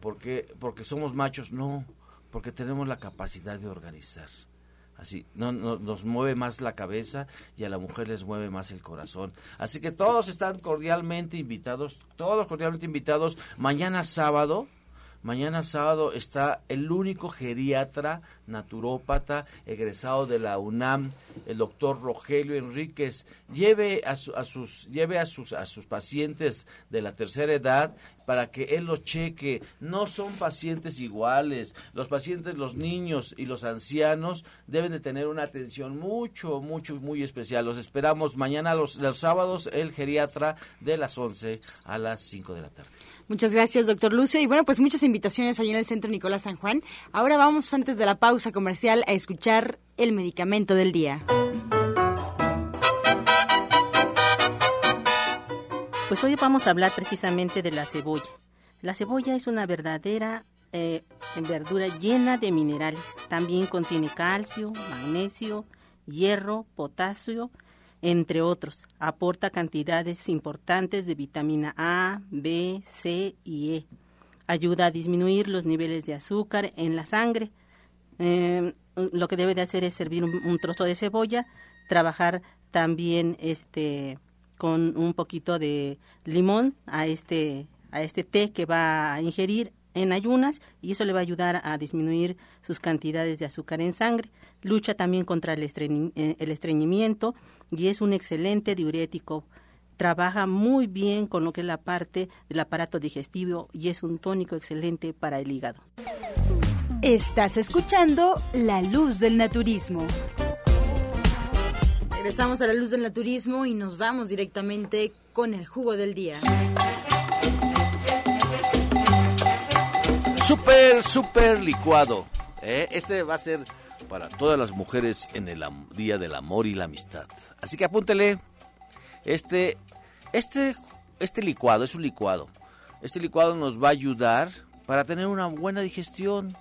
Porque somos machos, no, porque tenemos la capacidad de organizar. Así, no, nos mueve más la cabeza y a la mujer les mueve más el corazón. Así que todos están cordialmente invitados. Mañana sábado está el único geriatra naturópata egresado de la UNAM, el doctor Rogelio Enríquez. Lleve a sus pacientes de la tercera edad para que él los cheque. No son pacientes iguales. Los pacientes, los niños y los ancianos deben de tener una atención muy especial. Los esperamos mañana los sábados, el geriatra, de las 11 a las 5 de la tarde. Muchas gracias, doctor Lucio. Y bueno, pues muchas invitaciones allí en el Centro Nicolás San Juan. Ahora vamos, antes de la pausa comercial, a escuchar el medicamento del día. Pues hoy vamos a hablar precisamente de la cebolla. La cebolla es una verdadera verdura llena de minerales. También contiene calcio, magnesio, hierro, potasio, entre otros. Aporta cantidades importantes de vitamina A, B, C y E. Ayuda a disminuir los niveles de azúcar en la sangre. Lo que debe de hacer es servir un trozo de cebolla, trabajar también con un poquito de limón a este té que va a ingerir en ayunas, y eso le va a ayudar a disminuir sus cantidades de azúcar en sangre. Lucha también contra el estreñimiento y es un excelente diurético. Trabaja muy bien con lo que es la parte del aparato digestivo y es un tónico excelente para el hígado. Estás escuchando La Luz del Naturismo. Regresamos a La Luz del Naturismo y nos vamos directamente con el jugo del día. Súper licuado. Este va a ser para todas las mujeres en el Día del Amor y la Amistad. Así que apúntele. Este licuado es un licuado. Este licuado nos va a ayudar para tener una buena digestión.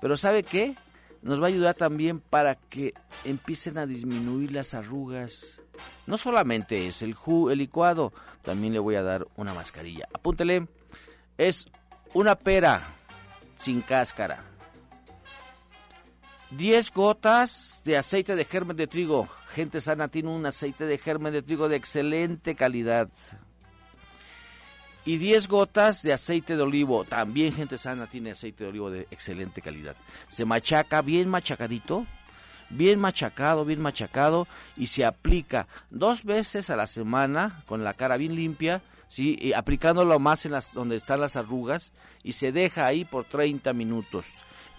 Pero ¿sabe qué? Nos va a ayudar también para que empiecen a disminuir las arrugas. No solamente es el licuado, también le voy a dar una mascarilla. Apúntele, es una pera sin cáscara, 10 gotas de aceite de germen de trigo. Gente Sana tiene un aceite de germen de trigo de excelente calidad. Y 10 gotas de aceite de olivo. También Gente Sana tiene aceite de olivo de excelente calidad. Se machaca bien machacadito, bien machacado, y se aplica 2 veces a la semana con la cara bien limpia, ¿sí? Y aplicándolo más en donde están las arrugas, y se deja ahí por 30 minutos.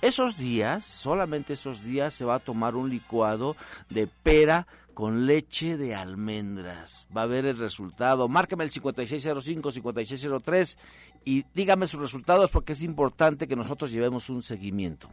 Solamente esos días se va a tomar un licuado de pera con leche de almendras. Va a ver el resultado. Márqueme el 5605-5603 y dígame sus resultados, porque es importante que nosotros llevemos un seguimiento.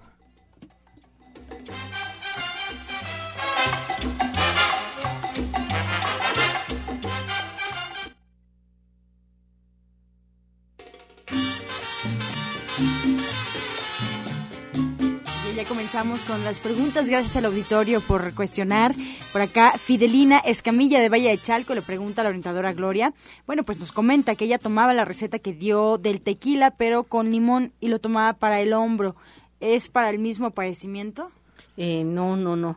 Ya comenzamos con las preguntas, gracias al auditorio por cuestionar. Por acá, Fidelina Escamilla de Valle de Chalco le pregunta a la orientadora Gloria. Bueno, pues nos comenta que ella tomaba la receta que dio del tequila, pero con limón, y lo tomaba para el hombro. ¿Es para el mismo padecimiento? No.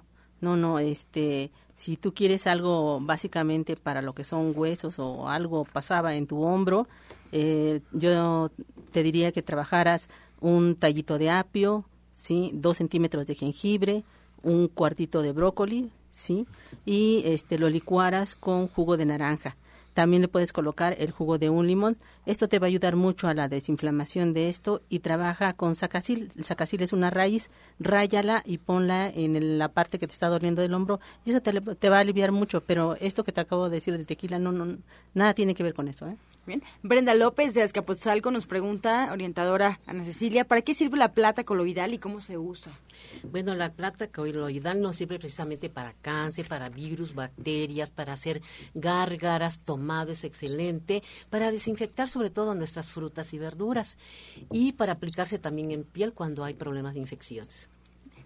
Si tú quieres algo básicamente para lo que son huesos o algo pasaba en tu hombro, yo te diría que trabajaras un tallito de apio, ¿sí? 2 centímetros de jengibre, un cuartito de brócoli, ¿sí? Y lo licuaras con jugo de naranja. También le puedes colocar el jugo de un limón. Esto te va a ayudar mucho a la desinflamación de esto y trabaja con sacacil. El sacacil es una raíz, ráyala y ponla en la parte que te está doliendo del hombro y eso te va a aliviar mucho. Pero esto que te acabo de decir de tequila, no nada tiene que ver con eso, ¿eh? Bien. Brenda López de Azcapotzalco nos pregunta, orientadora Ana Cecilia, ¿para qué sirve la plata coloidal y cómo se usa? Bueno, la plata coloidal nos sirve precisamente para cáncer, para virus, bacterias, para hacer gárgaras, tomado es excelente, para desinfectar sobre todo nuestras frutas y verduras y para aplicarse también en piel cuando hay problemas de infecciones.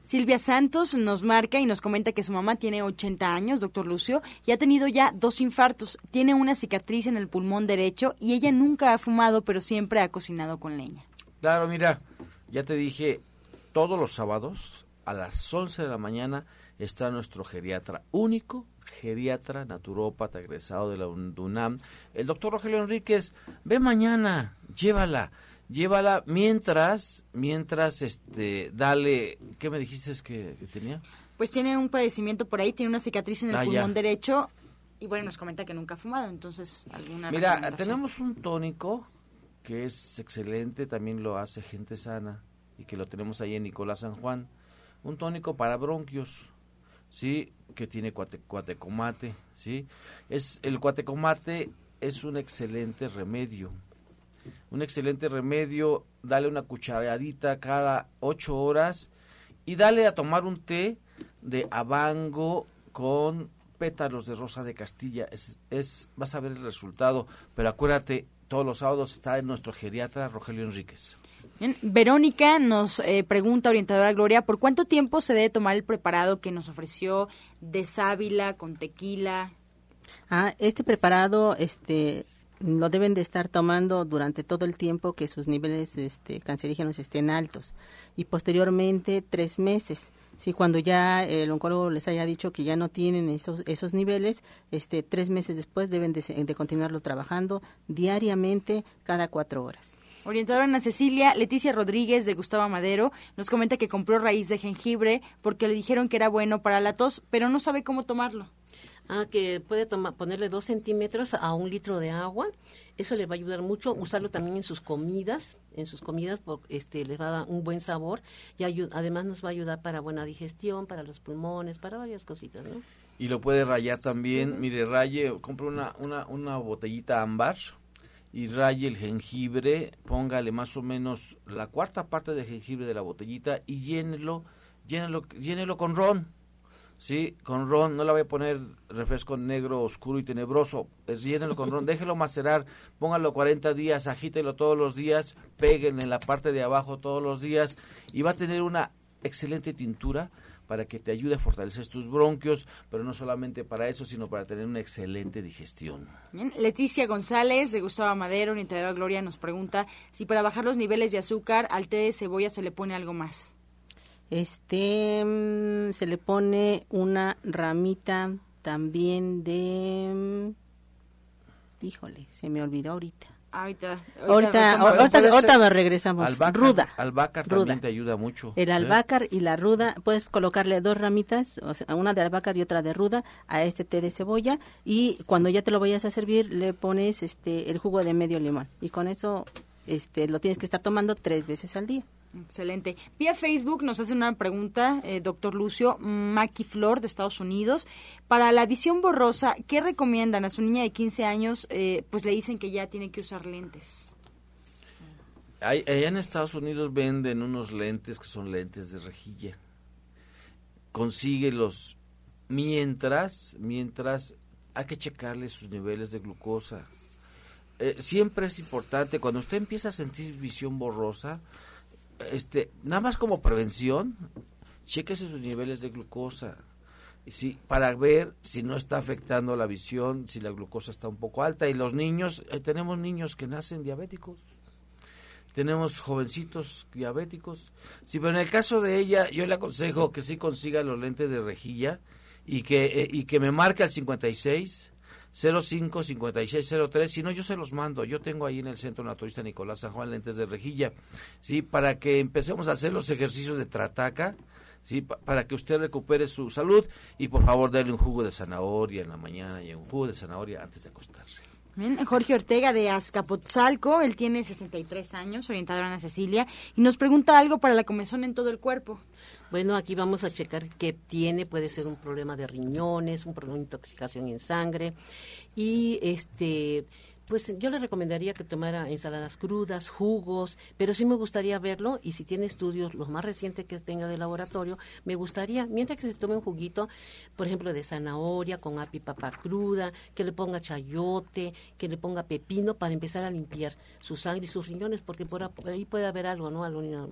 Silvia Santos nos marca y nos comenta que su mamá tiene 80 años, doctor Lucio, y ha tenido ya 2 infartos. Tiene una cicatriz en el pulmón derecho y ella nunca ha fumado, pero siempre ha cocinado con leña. Claro, mira, ya te dije, todos los sábados a las 11 de la mañana está nuestro geriatra, único geriatra, naturópata, egresado de la UNAM, el doctor Rogelio Enríquez. Ve mañana, llévala mientras dale, ¿qué me dijiste que tenía? Pues tiene un padecimiento por ahí, tiene una cicatriz en el pulmón derecho y bueno, nos comenta que nunca ha fumado, entonces alguna mira, tenemos un tónico que es excelente, también lo hace Gente Sana y que lo tenemos ahí en Nicolás San Juan, un tónico para bronquios, ¿sí? Que tiene cuatecomate, ¿sí? El cuatecomate es un excelente remedio. Dale una cucharadita cada 8 horas y dale a tomar un té de habango con pétalos de rosa de Castilla. Vas a ver el resultado, pero acuérdate, todos los sábados está en nuestro geriatra Rogelio Enríquez. Bien. Verónica nos pregunta, orientadora Gloria, ¿por cuánto tiempo se debe tomar el preparado que nos ofreció de sábila con tequila? Este preparado, lo deben de estar tomando durante todo el tiempo que sus niveles cancerígenos estén altos y posteriormente 3 meses. Sí, cuando ya el oncólogo les haya dicho que ya no tienen esos niveles, 3 meses después deben de continuarlo trabajando diariamente cada 4 horas. Orientadora Ana Cecilia, Leticia Rodríguez de Gustavo Madero nos comenta que compró raíz de jengibre porque le dijeron que era bueno para la tos, pero no sabe cómo tomarlo. Que puede ponerle 2 centímetros a 1 litro de agua, eso le va a ayudar mucho. Usarlo también en sus comidas porque les va a dar un buen sabor y además nos va a ayudar para buena digestión, para los pulmones, para varias cositas, ¿no? Y lo puede rayar también, mire, compre una botellita ámbar y raye el jengibre, póngale más o menos la cuarta parte de jengibre de la botellita y llénelo con ron. Sí, con ron, no le voy a poner refresco negro, oscuro y tenebroso, llénelo con ron, déjelo macerar, póngalo 40 días, agítelo todos los días, péguenle en la parte de abajo todos los días y va a tener una excelente tintura para que te ayude a fortalecer tus bronquios, pero no solamente para eso, sino para tener una excelente digestión. Bien. Leticia González de Gustavo Madero, orientadora Gloria, nos pregunta si para bajar los niveles de azúcar al té de cebolla se le pone algo más. Se le pone una ramita también de... Híjole, se me olvidó ahorita. Ahorita regresamos. Albahaca también te ayuda mucho. El albahaca y la ruda, puedes colocarle 2 ramitas, o sea, una de albahaca y otra de ruda a este té de cebolla y cuando ya te lo vayas a servir le pones el jugo de medio limón y con eso lo tienes que estar tomando 3 veces al día. Excelente. Vía Facebook nos hace una pregunta, doctor Lucio, Maki Flor de Estados Unidos. Para la visión borrosa, ¿qué recomiendan? A su niña de 15 años, pues le dicen que ya tiene que usar lentes. Allá en Estados Unidos venden unos lentes que son lentes de rejilla. Consíguelos. Mientras hay que checarle sus niveles de glucosa. Siempre es importante, cuando usted empieza a sentir visión borrosa... nada más como prevención, chéquese sus niveles de glucosa, ¿sí? Para ver si no está afectando la visión, si la glucosa está un poco alta. Y los niños, tenemos niños que nacen diabéticos, tenemos jovencitos diabéticos. Sí, pero en el caso de ella, yo le aconsejo que sí consiga los lentes de rejilla y que me marque al 56 05 56 03. Si no, yo se los mando. Yo tengo ahí en el Centro Naturista Nicolás San Juan lentes de rejilla, sí, para que empecemos a hacer los ejercicios de trataca, sí, para que usted recupere su salud. Y por favor, dele un jugo de zanahoria en la mañana y un jugo de zanahoria antes de acostarse. Bien, Jorge Ortega de Azcapotzalco, él tiene 63 años, orientador a Ana Cecilia, y nos pregunta algo para la comezón en todo el cuerpo. Bueno, aquí vamos a checar qué tiene. Puede ser un problema de riñones, un problema de intoxicación en sangre, y pues yo le recomendaría que tomara ensaladas crudas, jugos, pero sí me gustaría verlo, y si tiene estudios, los más recientes que tenga de laboratorio, me gustaría, mientras que se tome un juguito, por ejemplo, de zanahoria con apipapa cruda, que le ponga chayote, que le ponga pepino, para empezar a limpiar su sangre y sus riñones, porque por ahí puede haber algo, ¿no? Alguna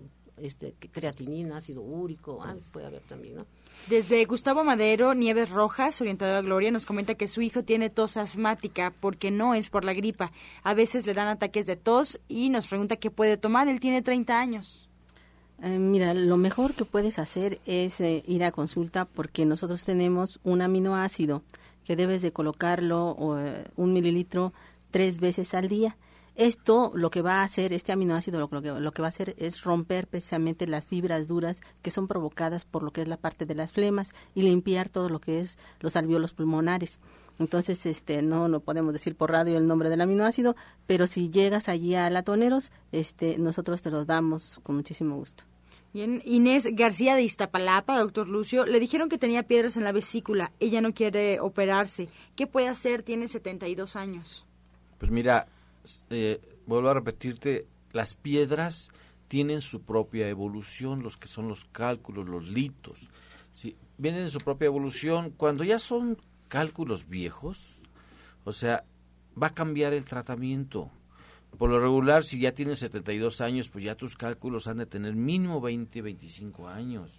creatinina, ácido úrico, puede haber también, ¿no? Desde Gustavo Madero, Nieves Rojas, orientadora Gloria, nos comenta que su hijo tiene tos asmática porque no es por la gripa. A veces le dan ataques de tos y nos pregunta qué puede tomar. Él tiene 30 años. Mira, lo mejor que puedes hacer es ir a consulta, porque nosotros tenemos un aminoácido que debes de colocarlo 1 mililitro 3 veces al día. Esto lo que va a hacer, este aminoácido, lo que va a hacer es romper precisamente las fibras duras que son provocadas por lo que es la parte de las flemas, y limpiar todo lo que es los alvéolos pulmonares. Entonces, no podemos decir por radio el nombre del aminoácido, pero si llegas allí a Latoneros, nosotros te los damos con muchísimo gusto. Bien, Inés García de Iztapalapa, doctor Lucio, le dijeron que tenía piedras en la vesícula, ella no quiere operarse. ¿Qué puede hacer? Tiene 72 años. Pues mira, vuelvo a repetirte, las piedras tienen su propia evolución, los que son los cálculos, los litos, ¿sí? Vienen en su propia evolución. Cuando ya son cálculos viejos, o sea, va a cambiar el tratamiento. Por lo regular, si ya tienes 72 años, pues ya tus cálculos han de tener mínimo 20, 25 años.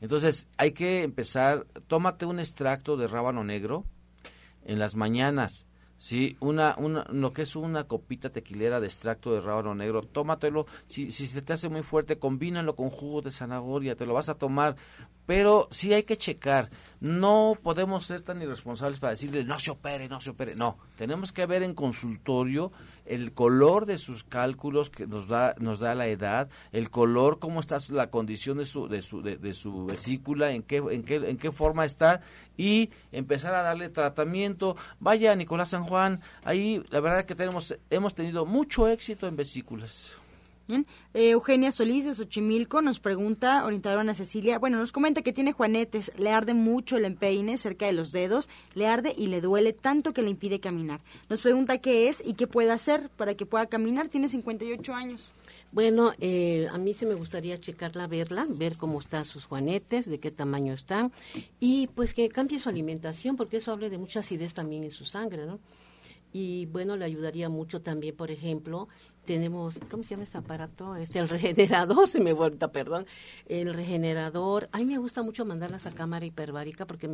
Entonces, hay que empezar, tómate un extracto de rábano negro en las mañanas. Sí, lo que es una copita tequilera de extracto de rábano negro, tómatelo. Si se te hace muy fuerte, combínalo con jugo de zanahoria, te lo vas a tomar. Pero sí hay que checar, no podemos ser tan irresponsables para decirle no se opere, no. Tenemos que ver en consultorio el color de sus cálculos que nos da la edad, el color, cómo está la condición de su vesícula, en qué forma está, y empezar a darle tratamiento. Vaya a Nicolás San Juan, ahí la verdad que hemos tenido mucho éxito en vesículas. Bien. Eugenia Solís de Xochimilco nos pregunta, orientadora Ana Cecilia, nos comenta que tiene juanetes, le arde mucho el empeine cerca de los dedos, le arde y le duele tanto que le impide caminar. Nos pregunta qué es y qué puede hacer para que pueda caminar, tiene 58 años. Bueno, a mí sí me gustaría checarla, ver cómo están sus juanetes, de qué tamaño están, y pues que cambie su alimentación, porque eso habla de mucha acidez también en su sangre, ¿no? Y bueno, le ayudaría mucho también, por ejemplo, tenemos, ¿cómo se llama este aparato? El regenerador, el regenerador. A mí me gusta mucho mandarlas a cámara hiperbárica porque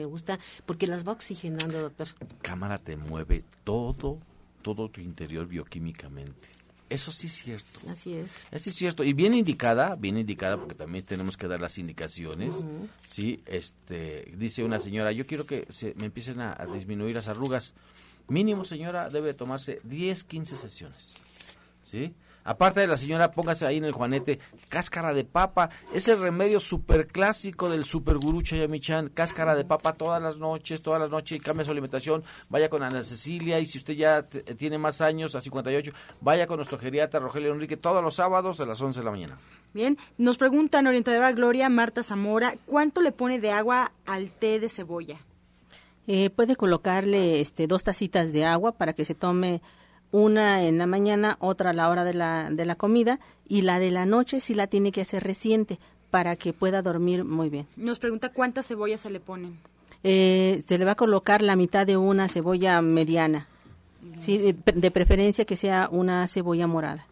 las va oxigenando, doctor. Cámara te mueve todo tu interior bioquímicamente. Eso sí es cierto. Así es. Así es cierto. Y bien indicada, porque también tenemos que dar las indicaciones. Uh-huh. Sí, dice una señora, yo quiero que me empiecen a disminuir las arrugas. Mínimo, señora, debe tomarse 10, 15 sesiones, ¿sí? Aparte de la señora, póngase ahí en el juanete cáscara de papa. Es el remedio superclásico del supergurú Shaya Michán. Cáscara de papa todas las noches, y cambia su alimentación. Vaya con Ana Cecilia, y si usted ya tiene más años, a 58, vaya con nuestro geriatra Rogelio Enríquez todos los sábados a las 11 de la mañana. Bien, nos preguntan, orientadora Gloria, Marta Zamora, ¿cuánto le pone de agua al té de cebolla? Puede colocarle 2 tacitas de agua para que se tome una en la mañana, otra a la hora de la comida, y la de la noche sí la tiene que hacer reciente para que pueda dormir muy bien. Nos pregunta cuántas cebollas se le ponen. Se le va a colocar la mitad de una cebolla mediana, ¿sí? De preferencia que sea una cebolla morada.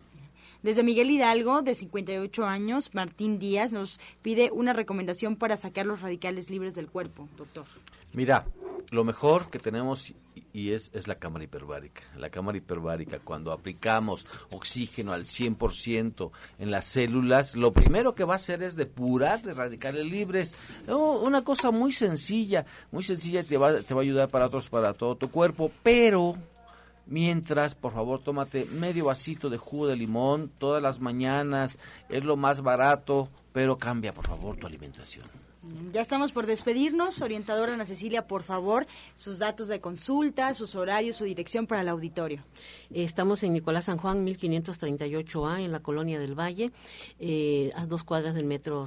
Desde Miguel Hidalgo, de 58 años, Martín Díaz nos pide una recomendación para sacar los radicales libres del cuerpo, doctor. Mira, lo mejor que tenemos y es la cámara hiperbárica. La cámara hiperbárica, cuando aplicamos oxígeno al 100% en las células, lo primero que va a hacer es depurar de radicales libres. Una cosa muy sencilla, te va a ayudar para todo tu cuerpo, pero... Mientras, por favor, tómate medio vasito de jugo de limón todas las mañanas, es lo más barato, pero cambia, por favor, tu alimentación. Ya estamos por despedirnos, orientadora Ana Cecilia, por favor, sus datos de consulta, sus horarios, su dirección para el auditorio. Estamos en Nicolás San Juan, 1538A, en la Colonia del Valle, a 2 cuadras del metro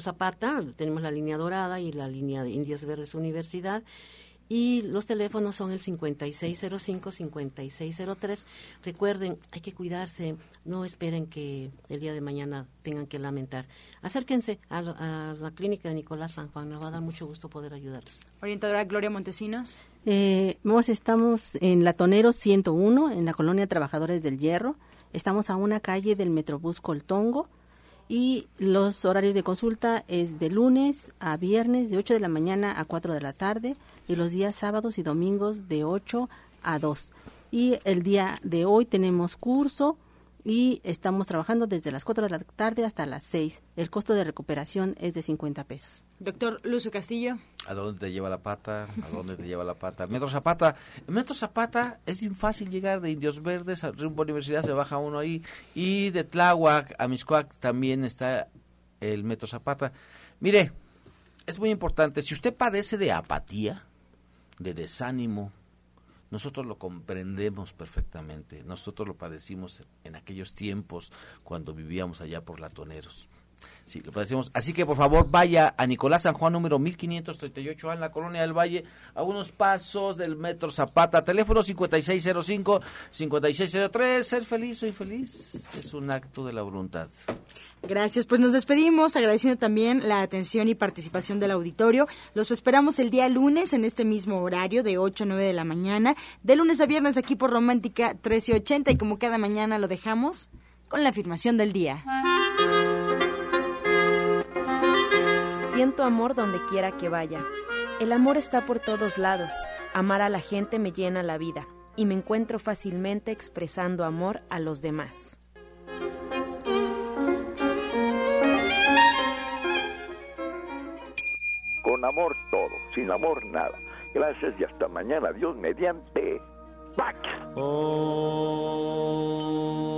Zapata. Tenemos la línea dorada y la línea de Indias Verdes Universidad. Y los teléfonos son el 5605-5603. Recuerden, hay que cuidarse, no esperen que el día de mañana tengan que lamentar. Acérquense a la clínica de Nicolás San Juan, nos va a dar mucho gusto poder ayudarles. Orientadora Gloria Montesinos. Estamos en Latonero 101, en la Colonia Trabajadores del Hierro. Estamos a una calle del Metrobús Coltongo. Y los horarios de consulta es de lunes a viernes, de 8 de la mañana a 4 de la tarde, y los días sábados y domingos de 8 a 2. Y el día de hoy tenemos curso y estamos trabajando desde las 4 de la tarde hasta las 6. El costo de recuperación es de 50 pesos. Doctor Lucio Castillo. ¿A dónde te lleva la pata? Metro Zapata. Metro Zapata es bien fácil llegar de Indios Verdes a rumbo a la universidad, se baja uno ahí. Y de Tláhuac a Mixcoac también está el Metro Zapata. Mire, es muy importante. Si usted padece de apatía, de desánimo, nosotros lo comprendemos perfectamente. Nosotros lo padecimos en aquellos tiempos cuando vivíamos allá por Latoneros. Sí, lo padecemos. Así que, por favor, vaya a Nicolás San Juan, número 1538A, en la Colonia del Valle, a unos pasos del Metro Zapata. Teléfono 5605-5603. Ser feliz o infeliz es un acto de la voluntad. Gracias, pues nos despedimos, agradeciendo también la atención y participación del auditorio. Los esperamos el día lunes en este mismo horario, de 8 a 9 de la mañana, de lunes a viernes aquí por Romántica 1380, y como cada mañana lo dejamos con la afirmación del día. Siento amor donde quiera que vaya. El amor está por todos lados. Amar a la gente me llena la vida y me encuentro fácilmente expresando amor a los demás. Con amor todo, sin amor nada. Gracias y hasta mañana. Dios mediante. ¡Pax! Oh.